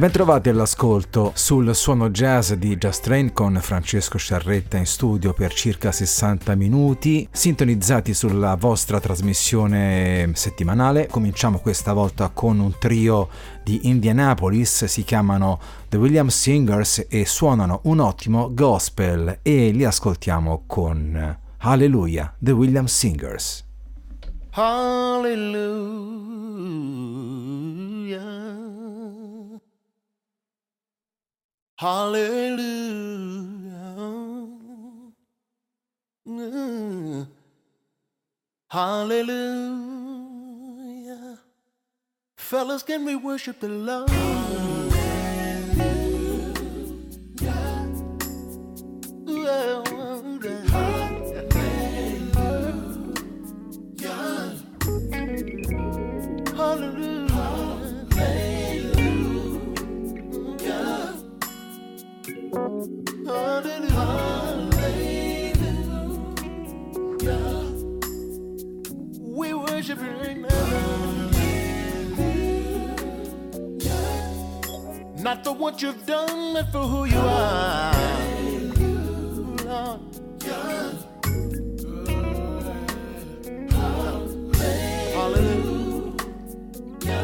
Bentrovati all'ascolto sul suono jazz di Jazz Train con Francesco Sciarretta in studio per circa 60 minuti, sintonizzati sulla vostra trasmissione settimanale. Cominciamo questa volta con un trio di Indianapolis, si chiamano The William Singers e suonano un ottimo gospel, e li ascoltiamo con Hallelujah, The William Singers. Hallelujah. Hallelujah, hallelujah. Fellas, can we worship the Lord? Hallelujah, hallelujah, hallelujah. Hallelujah. Hallelujah. We worship you right now. Hallelujah. Not for what you've done, but for who you are. Hallelujah. Hallelujah.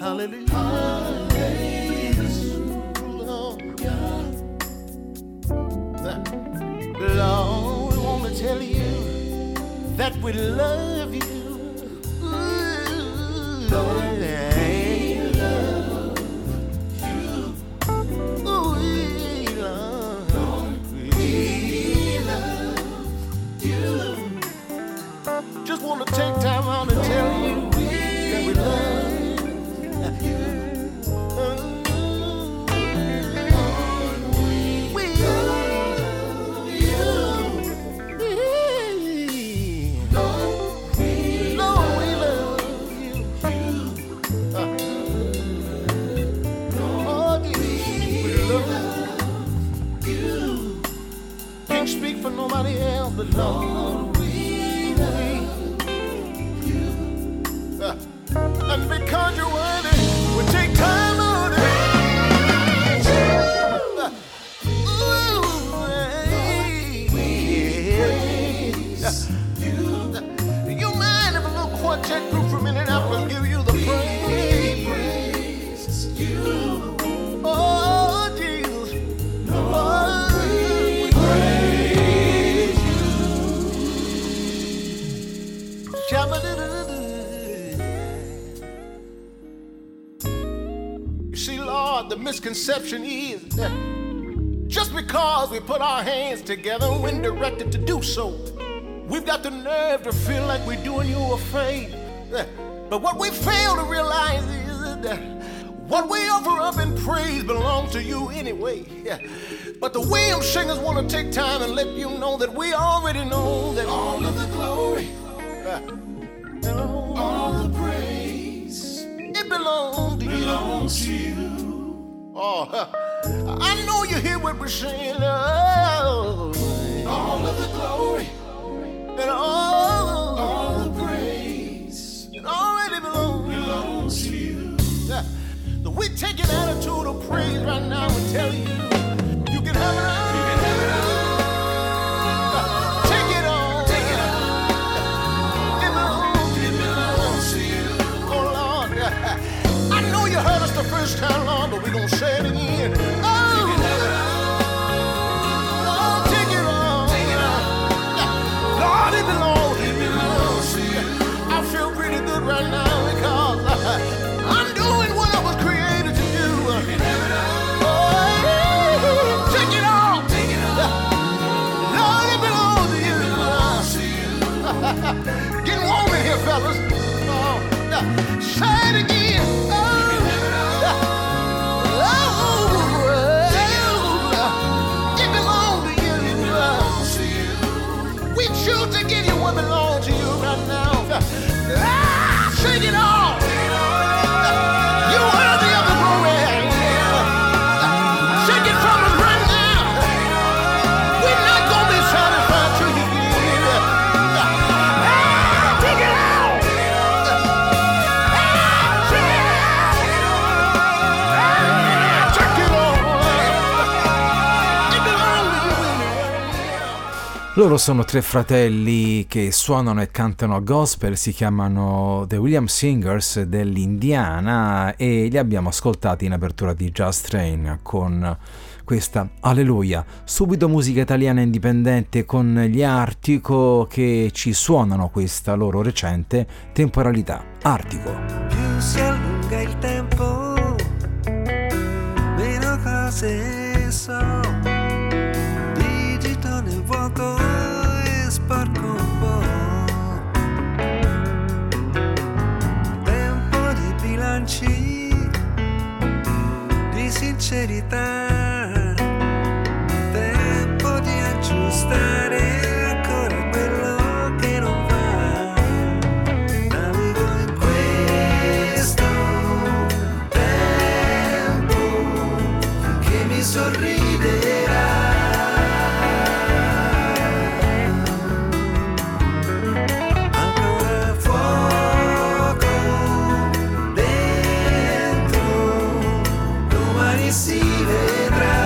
Hallelujah. Hallelujah. Lord, we want to tell you that we love you. Ooh, Lord, we love you. Ooh, Lord, we love you. Just want to take time out and tell you that we love you. Nobody else but Lord, we love you, and because you're worthy, we take time on it. Praise you, Lord, we praise you. You mind if a little quartet group from Indianapolis give you the praise? Praise you. Oh Jesus, Lord. You see, Lord, the misconception is that just because we put our hands together when directed to do so, we've got the nerve to feel like we're doing you a favor. But what we fail to realize is that what we offer up in praise belongs to you anyway. But the William Singers want to take time and let you know that we already know that all of the glory, all the praise, it belongs to you. Oh, I know you hear what we're saying. Oh, all of the glory and all the praise, it already belongs to you. We take an attitude of praise right now and tell you, you can have it all. You can have it all. First time, Lord, but we gon' say it again. Oh, take it Loro sono tre fratelli che suonano e cantano gospel, si chiamano The William Singers dell'Indiana e li abbiamo ascoltati in apertura di Jazz Train con questa Alleluia. Subito musica italiana indipendente con gli Artico che ci suonano questa loro recente temporalità. Artico. Più si allunga il tempo, meno cose so, digito nel vuoto e sporco un po', tempo di bilanci, di sincerità, stare ancora quello che non va, navigo in questo tempo che mi sorriderà, ancora fuoco dentro, domani si vedrà.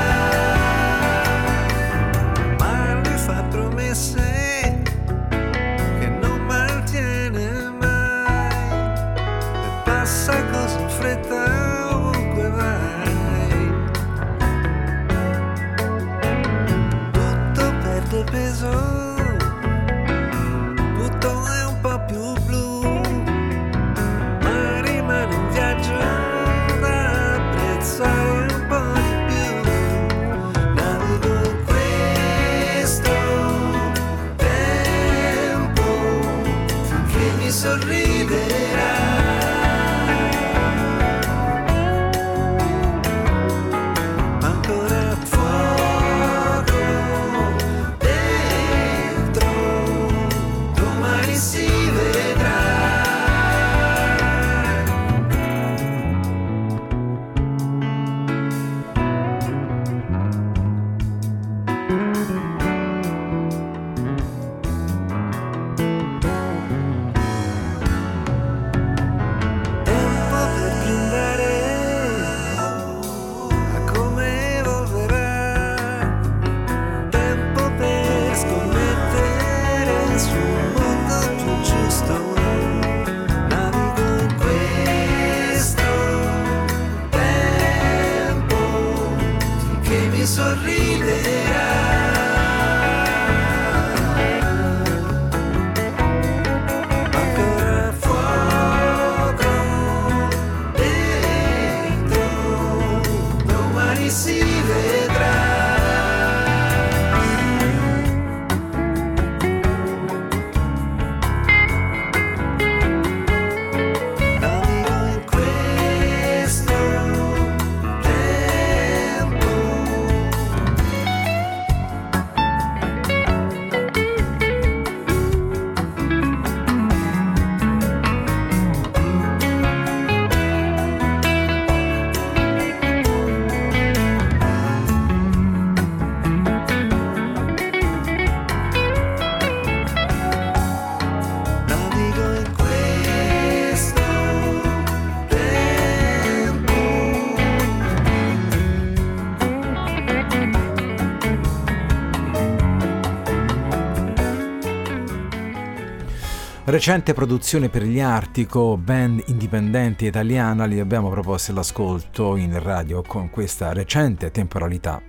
Recente produzione per gli Artico, band indipendente italiana, li abbiamo proposto l'ascolto in radio con questa recente temporalità.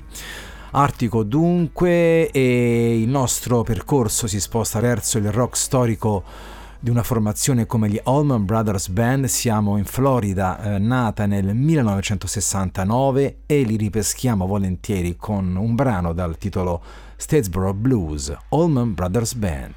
Artico dunque, e il nostro percorso si sposta verso il rock storico di una formazione come gli Allman Brothers Band. Siamo in Florida, nata nel 1969, e li ripeschiamo volentieri con un brano dal titolo Statesboro Blues, Allman Brothers Band.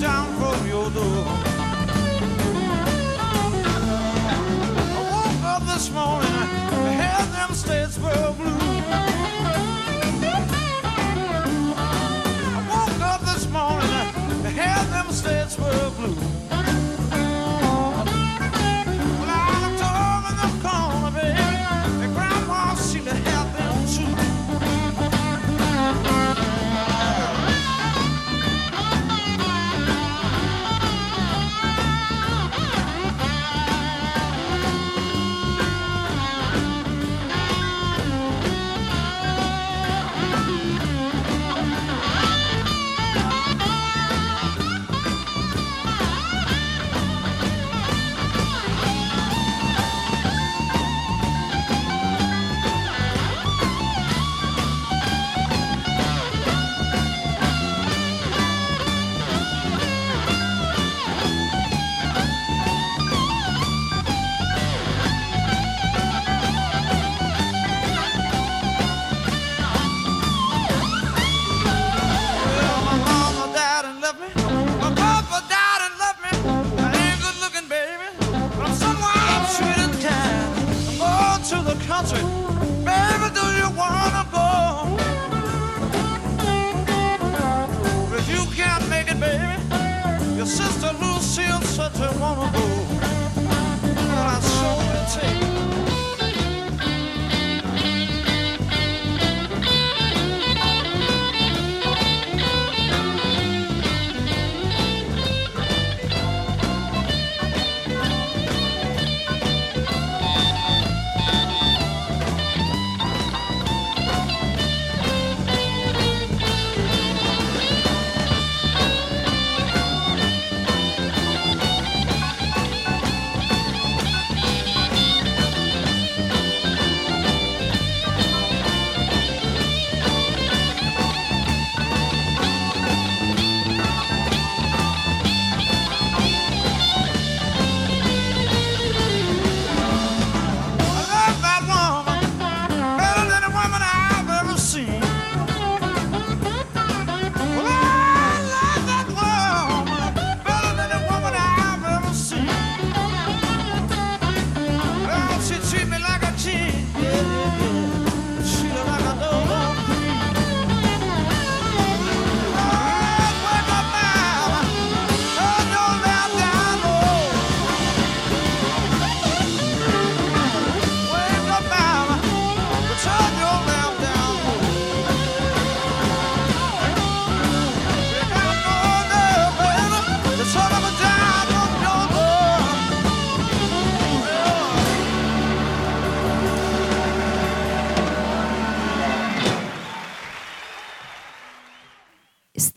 down from your door. I woke up this morning, I had them Statesboro blues. I woke up this morning, I had them Statesboro blues.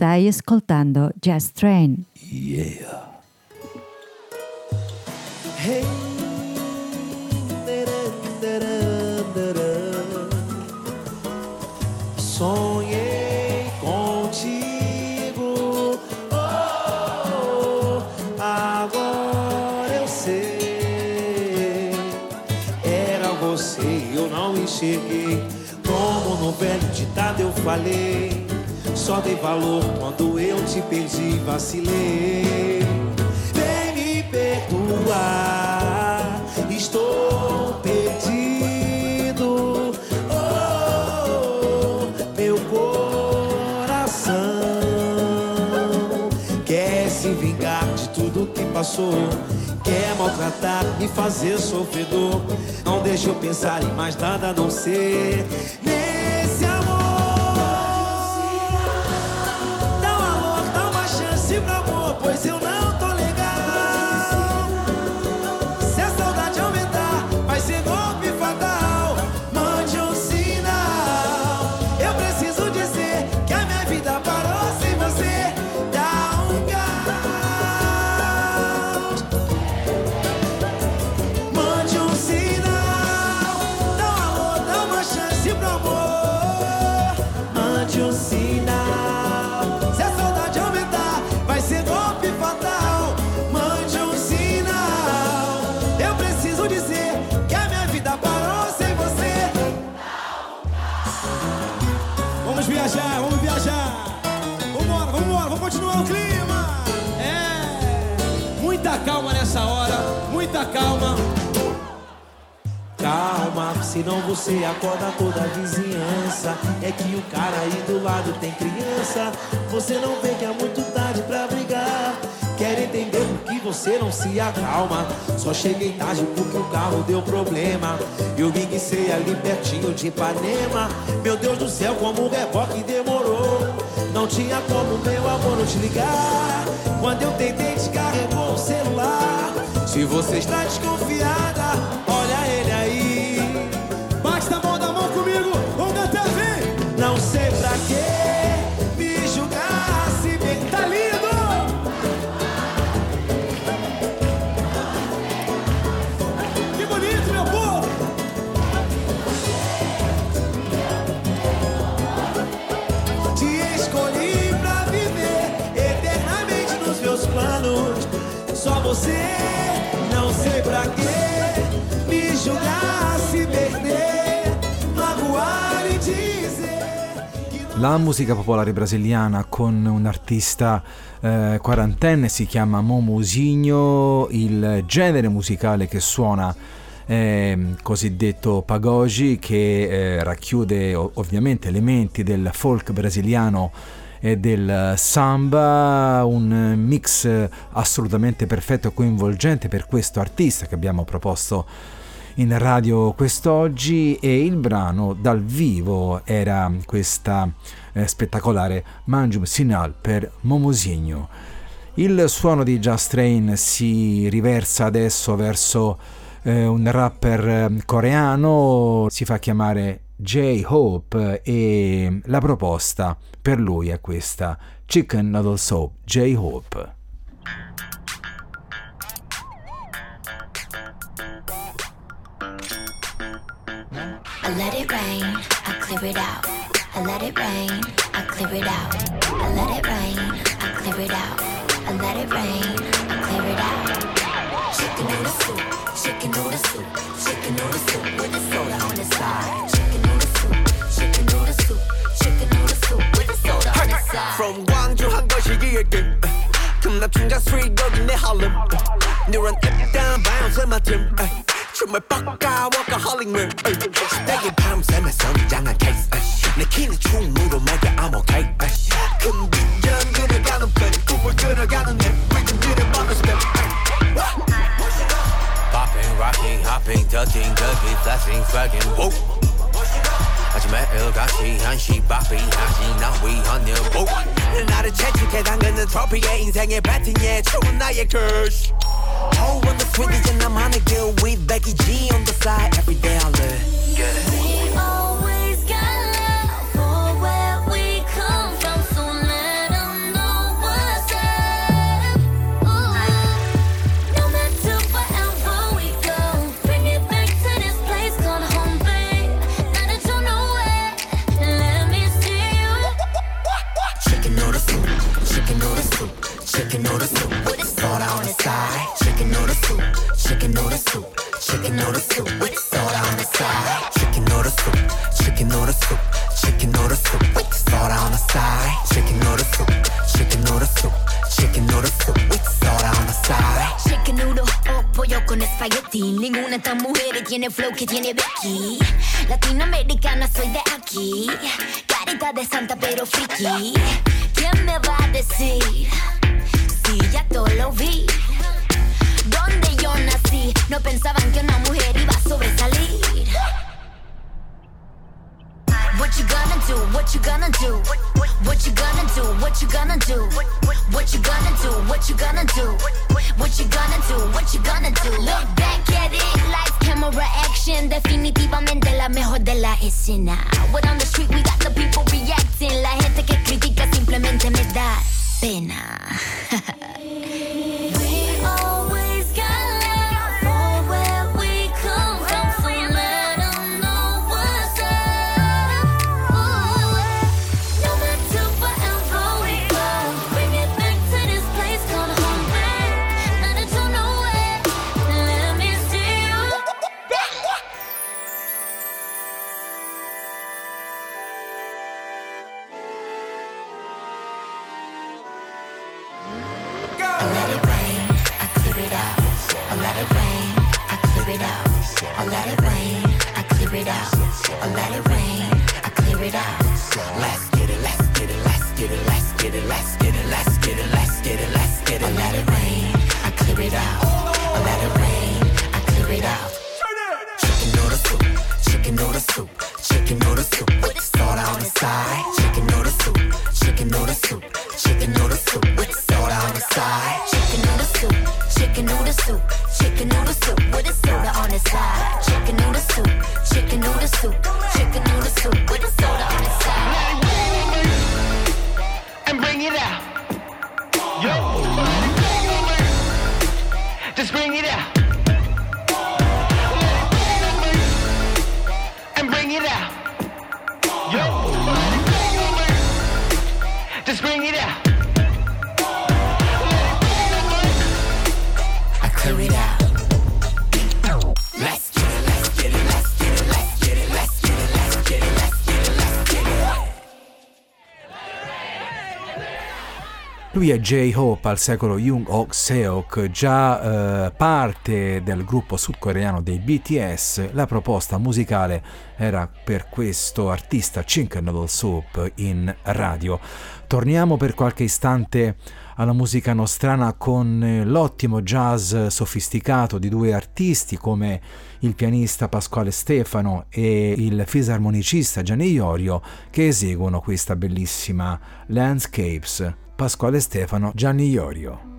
Stai ascoltando Jazz Train. Yeah. Hey. Sonhei contigo. Oh, agora eu sei. Era você e eu não enxerguei. Como no velho ditado eu falei. Só dei valor quando eu te perdi, vacilei. Vem me perdoar, estou perdido. Oh, meu coração quer se vingar de tudo que passou. Quer maltratar, me fazer sofredor. Não deixa eu pensar em mais nada a não ser nesse amor. Pois eu não tô legal. Se a saudade aumentar, vai ser golpe fatal. Mande um sinal. Eu preciso dizer que a minha vida parou sem você. Dá um gás. Mande um sinal. Dá um alô, dá uma chance pro amor. Mande um sinal. Vamos viajar, vambora, vamos continuar o clima. calma nessa hora, muita calma. Calma, senão você acorda toda a vizinhança. É que o cara aí do lado tem criança. Você não vê que é muito tarde pra brigar. Quer entender por que você não se acalma? Só cheguei tarde porque o carro deu problema. Eu me guicei ali pertinho de Ipanema. Meu Deus do céu, como o reboque demorou. Não tinha como, meu amor, não te ligar. Quando eu tentei, descarregou o celular. Se você está desconfiada, olha ele aí. Basta manda a mão comigo, vamos até ver. Não sei pra que me julgar se bem. Tá lindo! Só você, não sei pra quê, me julgar, se perder, magoar e dizer. La musica popolare brasiliana con un artista quarantenne, si chiama Momozinho. Il genere musicale che suona è cosiddetto pagode, che racchiude ovviamente elementi del folk brasiliano e del samba, un mix assolutamente perfetto e coinvolgente per questo artista che abbiamo proposto in radio quest'oggi. E il brano dal vivo era questa spettacolare Manjum Sinal per Momozinho. Il suono di Jazz Train si riversa adesso verso un rapper coreano, si fa chiamare J-Hope, e la proposta per lui è questa, Chicken Noodle Soup, J-Hope. I let it rain, I clear it out. I let it rain, I clear it out. I let it rain, I clear it out. I let it rain, I clear it out. Chicken noodle soup, chicken noodle soup, chicken noodle soup with a soda on the side. Chicken noodle soup with a soda on the side. From Gwangju, Hangoshi again. Gangnam 중간 street 여기네 Harlem. Neuron down bounce my gym. 정말 빡가워가 Hollywood. Stay in palms and my son 장난 case. 내 키는 충무로 말게 I'm okay. 큰 비전 들어가는 팬 꿈을 들어가는 내 rhythm 들어가는 step. Popping, rocking, hopping, ducking, ducking, flashing, flagging, whoa. 하지만 일같이 한시 바삐 한시 나 위하는 whoa. 나를 채찍해 당근은 트로피에 인생의 배팅에 추운 나의 curse. Oh, on the street 이제 나만의 길 with Becky G on the side. Every day I live. Get it. We always got love for where we come from, so let them know what's up. Chicken noodle soup with the soda on the side. Chicken noodle soup, chicken noodle soup, chicken noodle soup with the soda on the side. Chicken noodle soup, chicken noodle soup, chicken noodle soup with the soda on the side. Chicken noodle soup, chicken noodle soup, chicken noodle soup with the soda on the side. Chicken noodle o pollo con espagueti. Ninguna de estas mujeres tiene flow que tiene Becky. Latinoamericana soy de aquí. Carita de santa pero friki. ¿Quién me va a decir? Sí, ya todo lo vi. Donde yo nací, no pensaban que una mujer iba a sobresalir. What you gonna do? What you gonna do? What you gonna do? What you gonna do? What you gonna do? What you gonna do? What you gonna do? What you gonna do? Look back at it, lights, camera, action. Definitivamente la mejor de la escena. What on the street we got the people reacting. La gente que critica simplemente me da pena. We always got love for where we come from, so let them know what's up. Ooh, no matter forever we go, bring it back to this place called home, babe. Now that you know it, let me see you. Go. I let it rain, I clear it out. it out, I let it rain, I clear it out, I let it rain, I clear it out. Let's get it, let's get it, let's get it, let's get it, let's get it, let's get it, let's get it, let's get it. I let it rain, I clear it out, I let it rain, I clear it out. Chicken noodle soup, chicken noodle soup, chicken noodle soup with the soda on the side. Chicken noodle soup, chicken noodle soup, chicken noodle soup with the soda on the side. Chicken noodle soup, chicken noodle soup, chicken noodle soup with the soda on the side. Chicken noodle soup, chicken noodle soup, chicken noodle soup with the soda on the side. And bring it out, yo. Just bring it out. Bring it out, yo. Just bring it out. I clear it out. Let's get it, let's get it, let's get it, let's get it, let's get it, let's get it, let's get it, let's get it. Lui è J-Hope, al secolo Jung Hoseok, già parte del gruppo sudcoreano dei BTS. La proposta musicale era per questo artista Chicken Noodle Soup in radio. Torniamo per qualche istante alla musica nostrana con l'ottimo jazz sofisticato di due artisti come il pianista Pasquale Stefano e il fisarmonicista Gianni Iorio, che eseguono questa bellissima Landscapes. Pasquale Stefano, Gianni Iorio.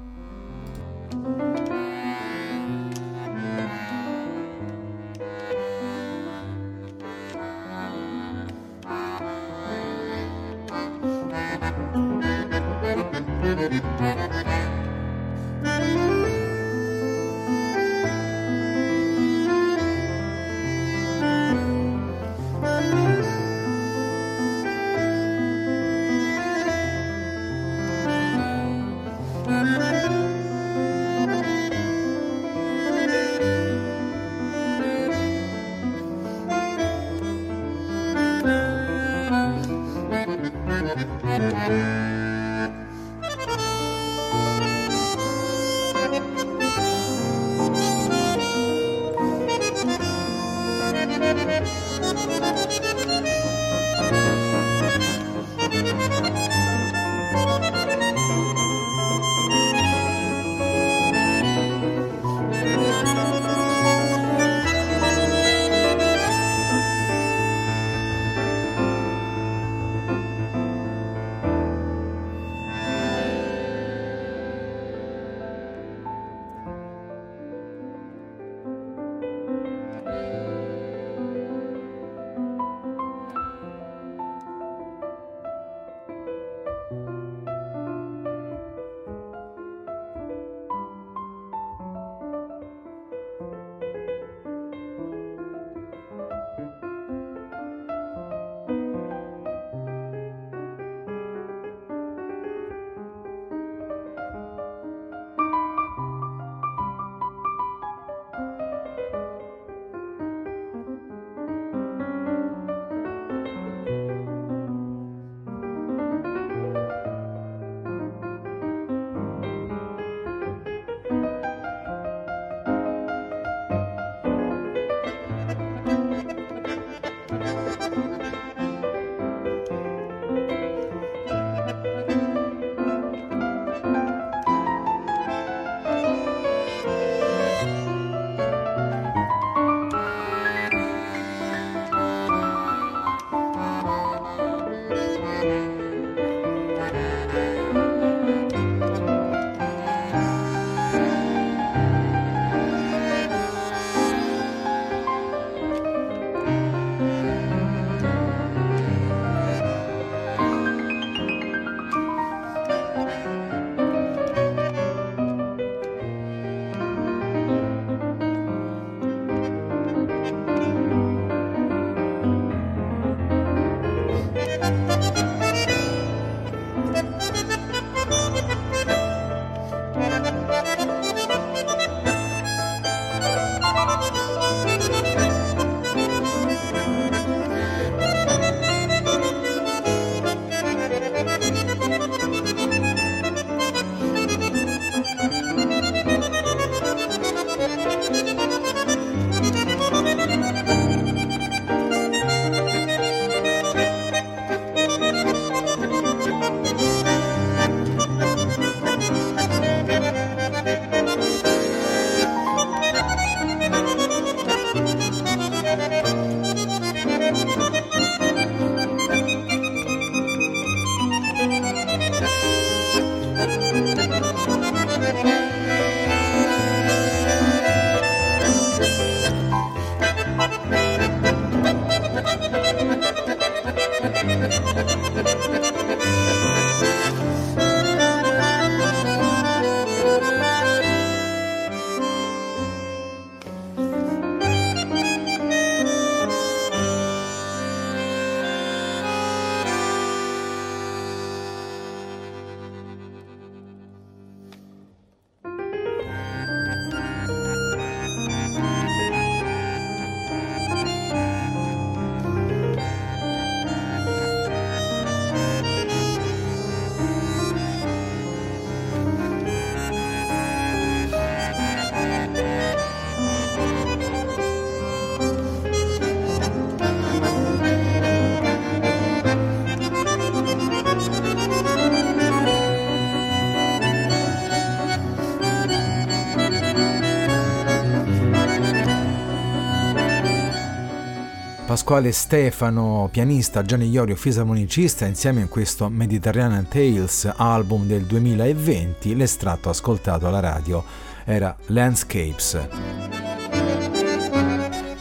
Pasquale Stefano, pianista, Gianni Iorio, fisarmonicista, insieme in questo Mediterranean Tales, album del 2020, l'estratto ascoltato alla radio era Landscapes.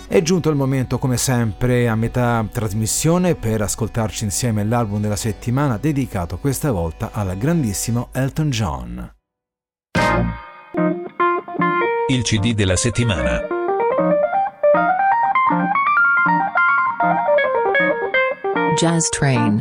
È giunto il momento, come sempre, a metà trasmissione per ascoltarci insieme l'album della settimana, dedicato questa volta al grandissimo Elton John. Il CD della settimana. Jazz Train.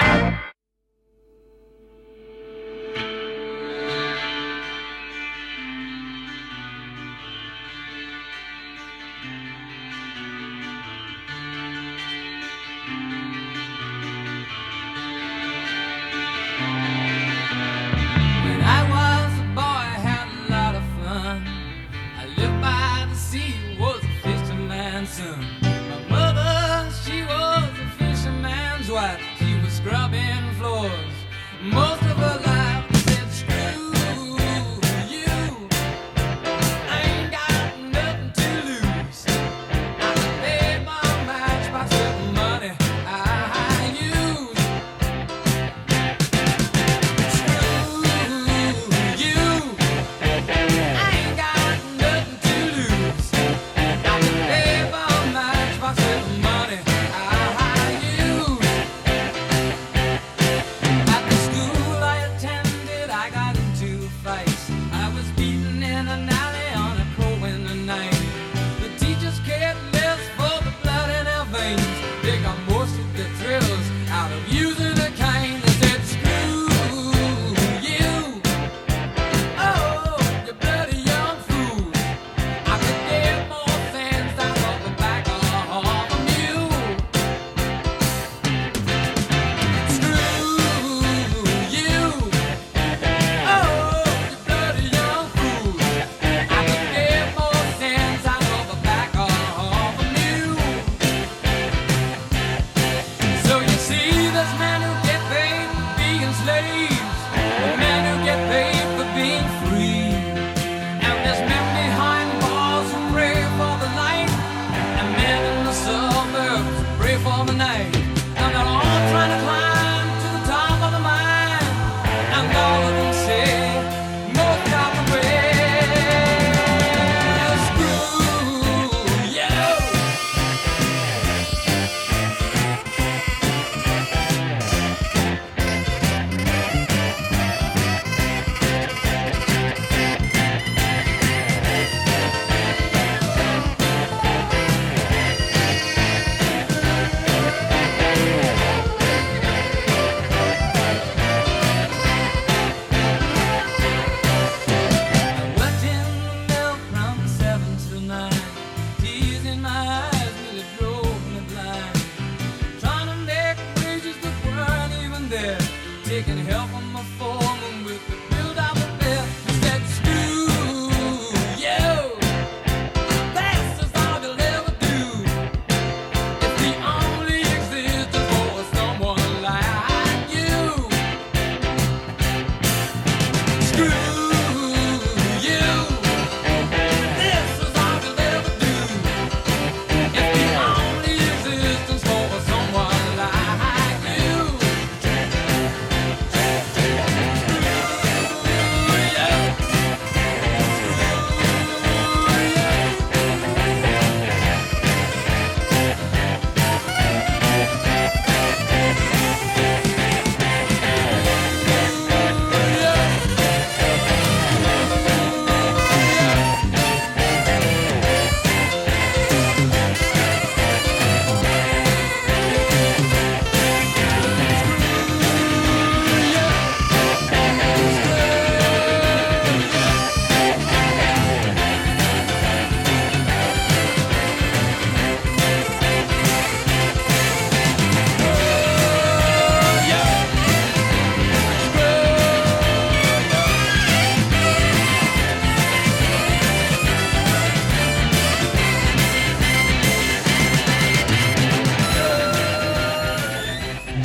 Grabbing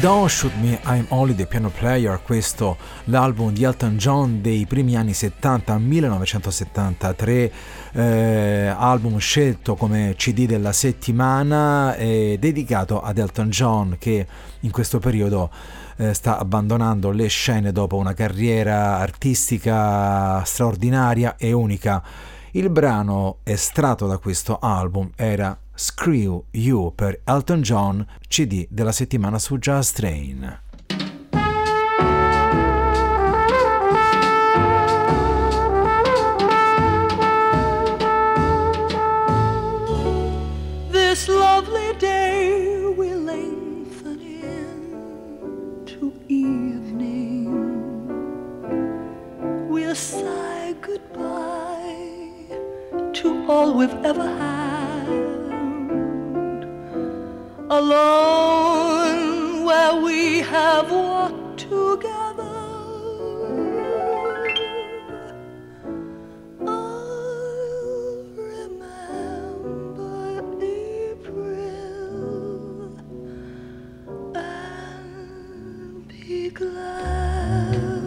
Don't Shoot Me, I'm Only the Piano Player, questo l'album di Elton John dei primi anni 70, 1973, album scelto come CD della settimana, dedicato ad Elton John, che in questo periodo sta abbandonando le scene dopo una carriera artistica straordinaria e unica. Il brano estratto da questo album era Screw You per Elton John, CD della settimana su Jazz Train. This lovely day will lengthen into evening. We'll sigh goodbye to all we've ever had. Alone where we have walked together, I'll remember April and be glad.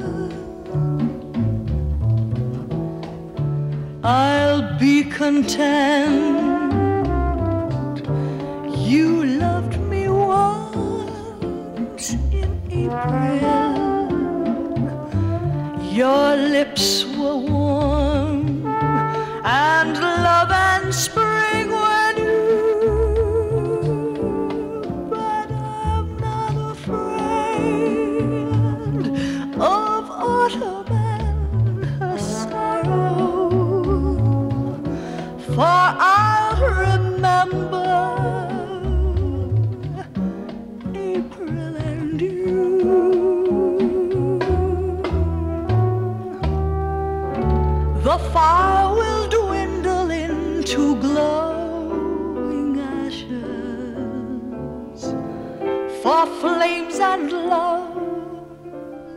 I'll be content. You loved me once in April. Your lips were warm and love and spring were new. But I'm not afraid of autumn and her sorrow, for I'll remember the fire will dwindle into glowing ashes, for flames and love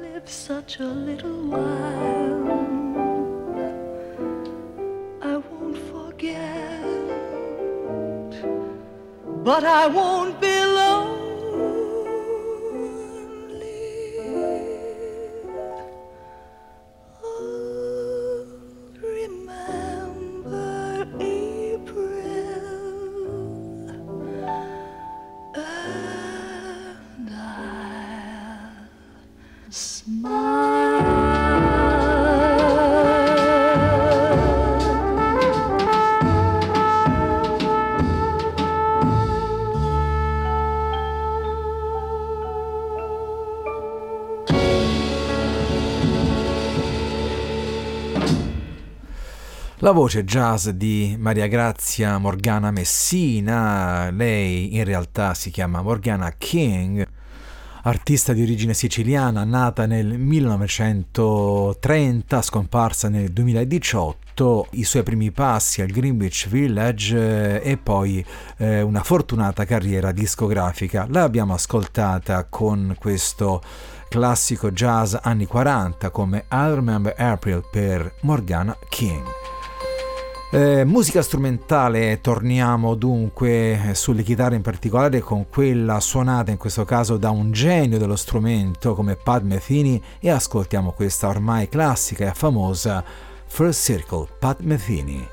live such a little while. I won't forget, but I won't be lonely. La voce jazz di Maria Grazia Morgana Messina, lei in realtà si chiama Morgana King, artista di origine siciliana, nata nel 1930, scomparsa nel 2018, i suoi primi passi al Greenwich Village e poi una fortunata carriera discografica. La abbiamo ascoltata con questo classico jazz anni 40 come I Remember April per Morgana King. Musica strumentale, torniamo dunque sulle chitarre in particolare con quella suonata in questo caso da un genio dello strumento come Pat Metheny, e ascoltiamo questa ormai classica e famosa First Circle, Pat Metheny.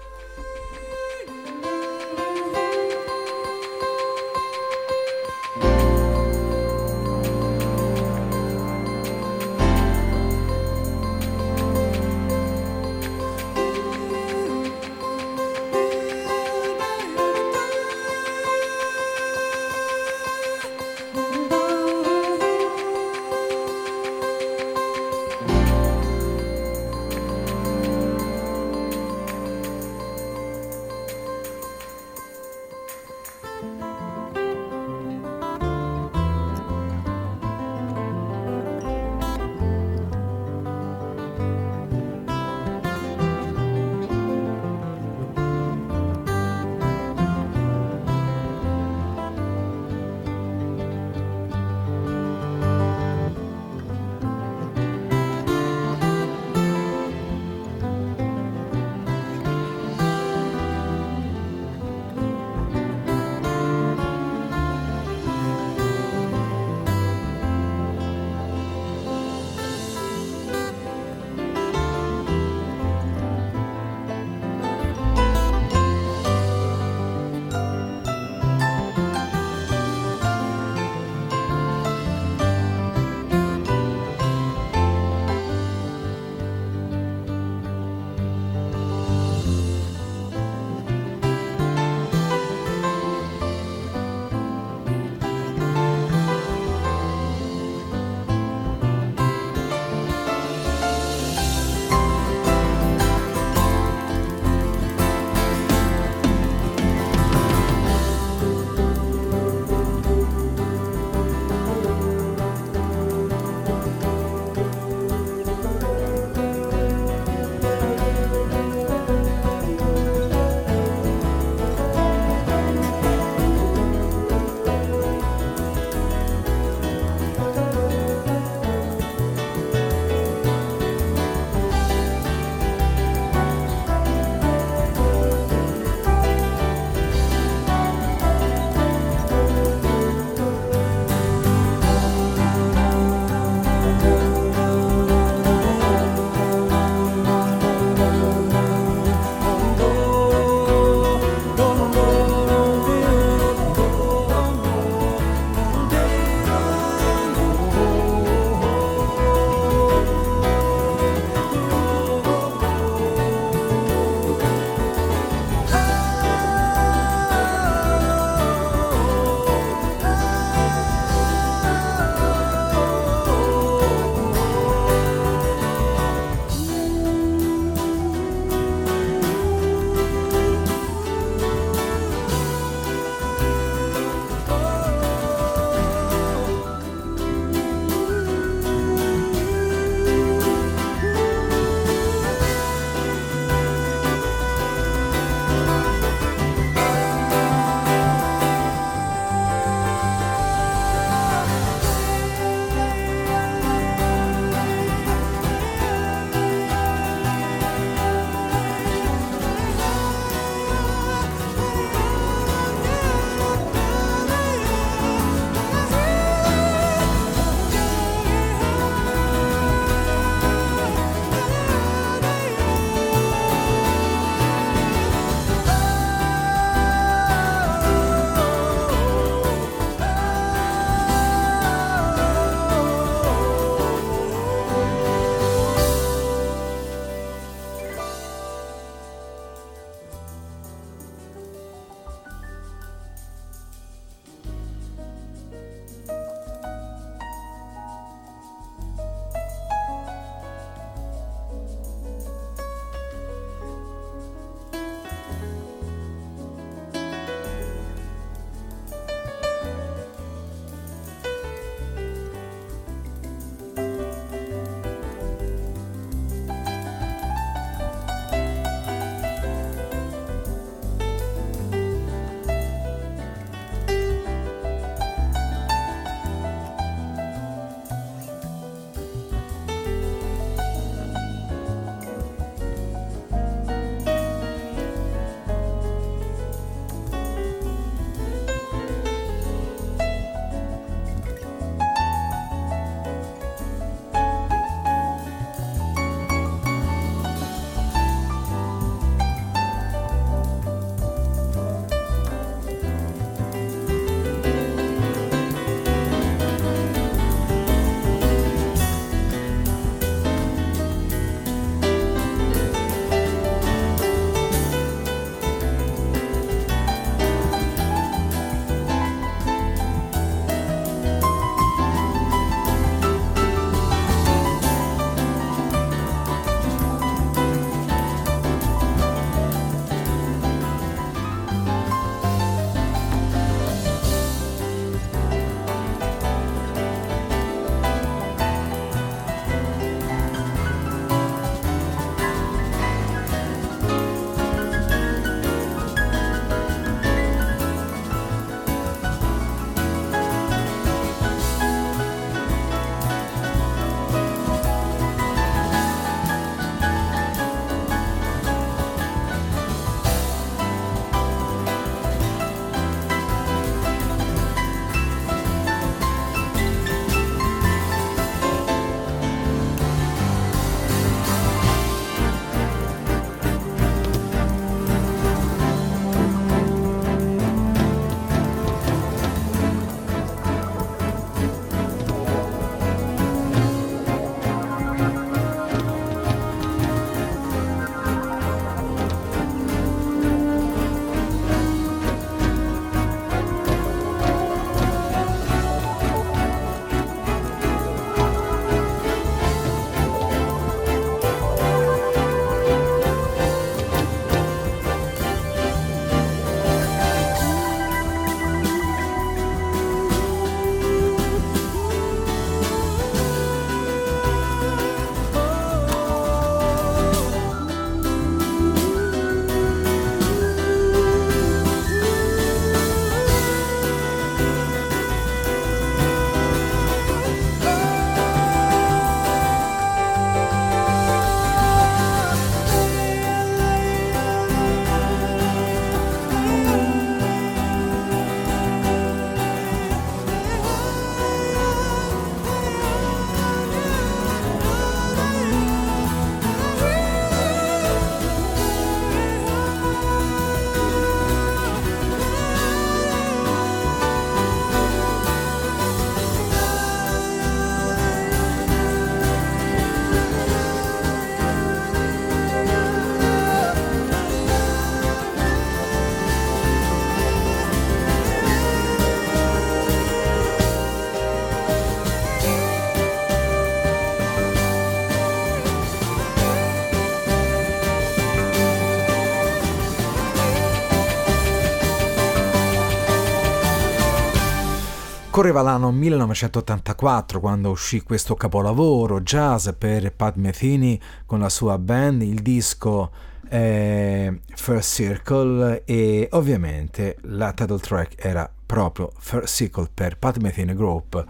Correva l'anno 1984 quando uscì questo capolavoro jazz per Pat Metheny con la sua band, il disco First Circle, e ovviamente la title track era proprio First Circle per Pat Metheny Group,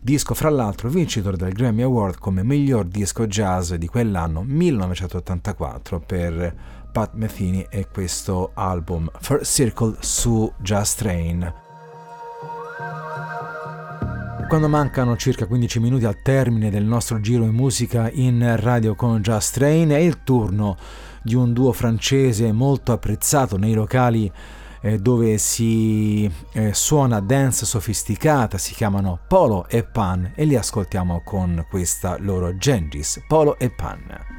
disco fra l'altro vincitore del Grammy Award come miglior disco jazz di quell'anno 1984 per Pat Metheny e questo album First Circle su Jazz Train. Quando mancano circa 15 minuti al termine del nostro giro in musica in radio con Jazz Train, è il turno di un duo francese molto apprezzato nei locali dove si suona dance sofisticata. Si chiamano Polo e Pan e li ascoltiamo con questa loro Gengis, Polo e Pan.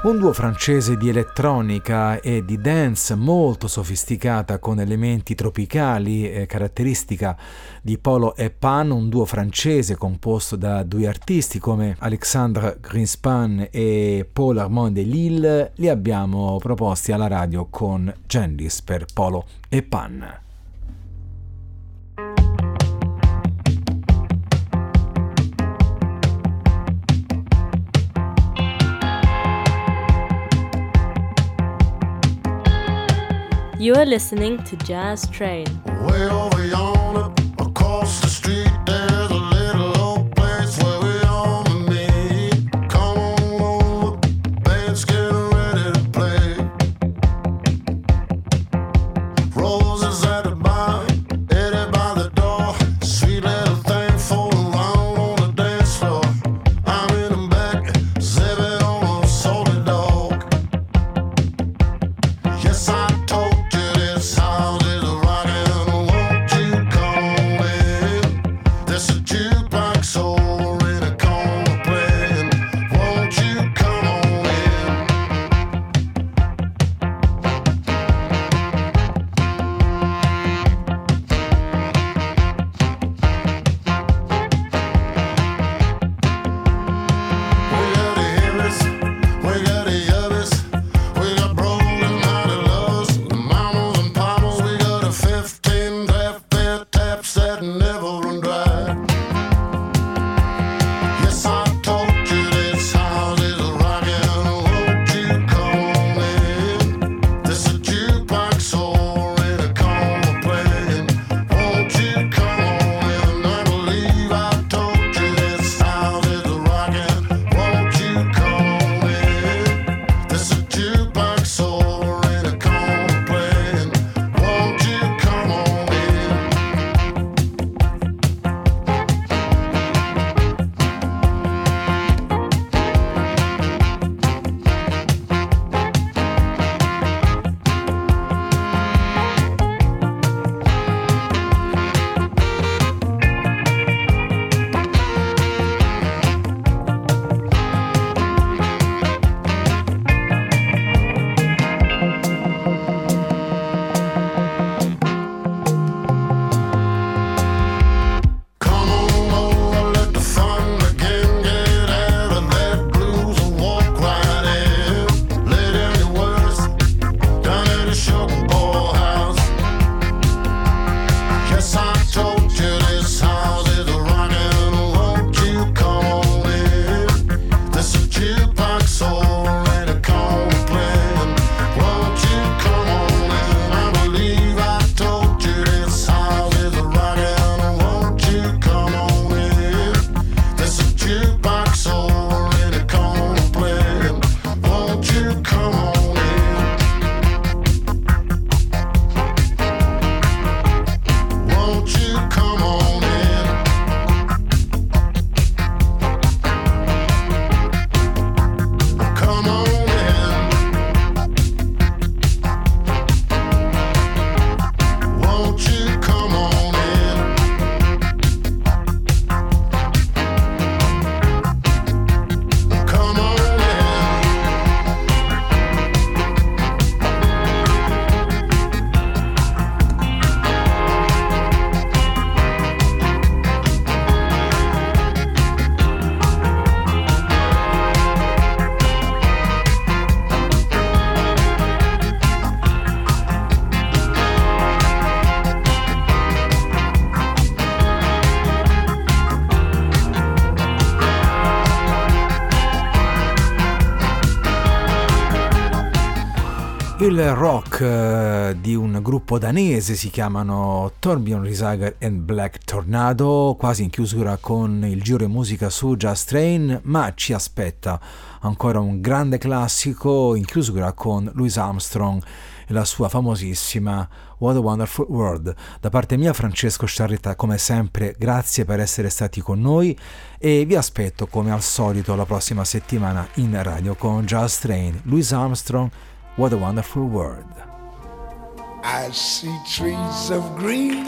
Un duo francese di elettronica e di dance molto sofisticata con elementi tropicali, caratteristica di Polo e Pan, un duo francese composto da due artisti come Alexandre Greenspan e Paul Armand de Lille, li abbiamo proposti alla radio con Jandis per Polo e Pan. You are listening to Jazz Train. Way over yonder, across the street, there's a little old place where we all meet. Come on over, band's getting ready to play. Roses at the bar, Eddie by the door, sweet little thing floating around on the dance floor. I'm in the back, zipping on a soda dog. Yes, I told. How did I rock and won't you come? il rock di un gruppo danese, si chiamano Torbjorn Risager and Black Tornado, quasi in chiusura con il giro di musica su Jazz Train, ma ci aspetta ancora un grande classico in chiusura con Louis Armstrong e la sua famosissima What a Wonderful World. Da parte mia, Francesco Sciarretta, come sempre grazie per essere stati con noi e vi aspetto come al solito la prossima settimana in radio con Jazz Train, Louis Armstrong, What a Wonderful World. I see trees of green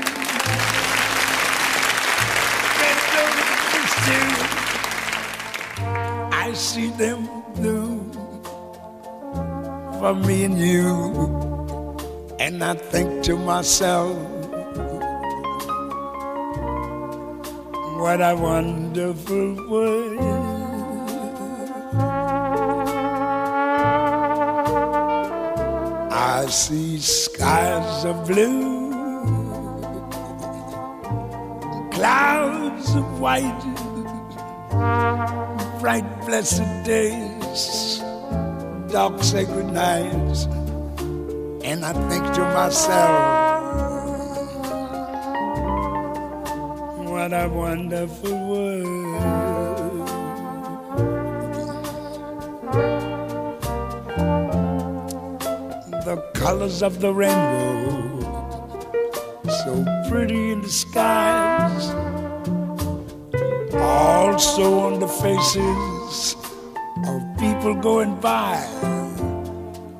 I see them blue for me and you. And I think to myself, what a wonderful world. I see skies of blue, clouds of white, bright blessed days, dark sacred nights. And I think to myself, what a wonderful world. The colors of the rainbow, so pretty in the skies, also on the faces of people going by.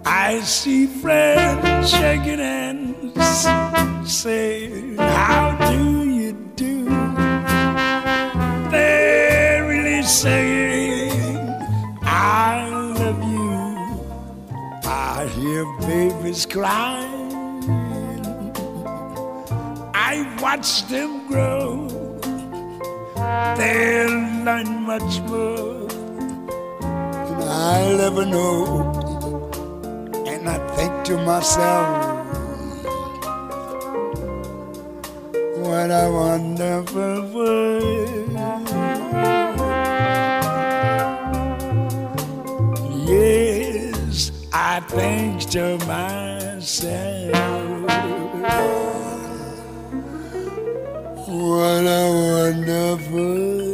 I see friends shaking hands, saying, how do you do? They're really saying, I love you. I hear babies crying. I watch them grow. They'll learn much more than I'll ever know. I think to myself, what a wonderful world. Yes, I think to myself, what a wonderful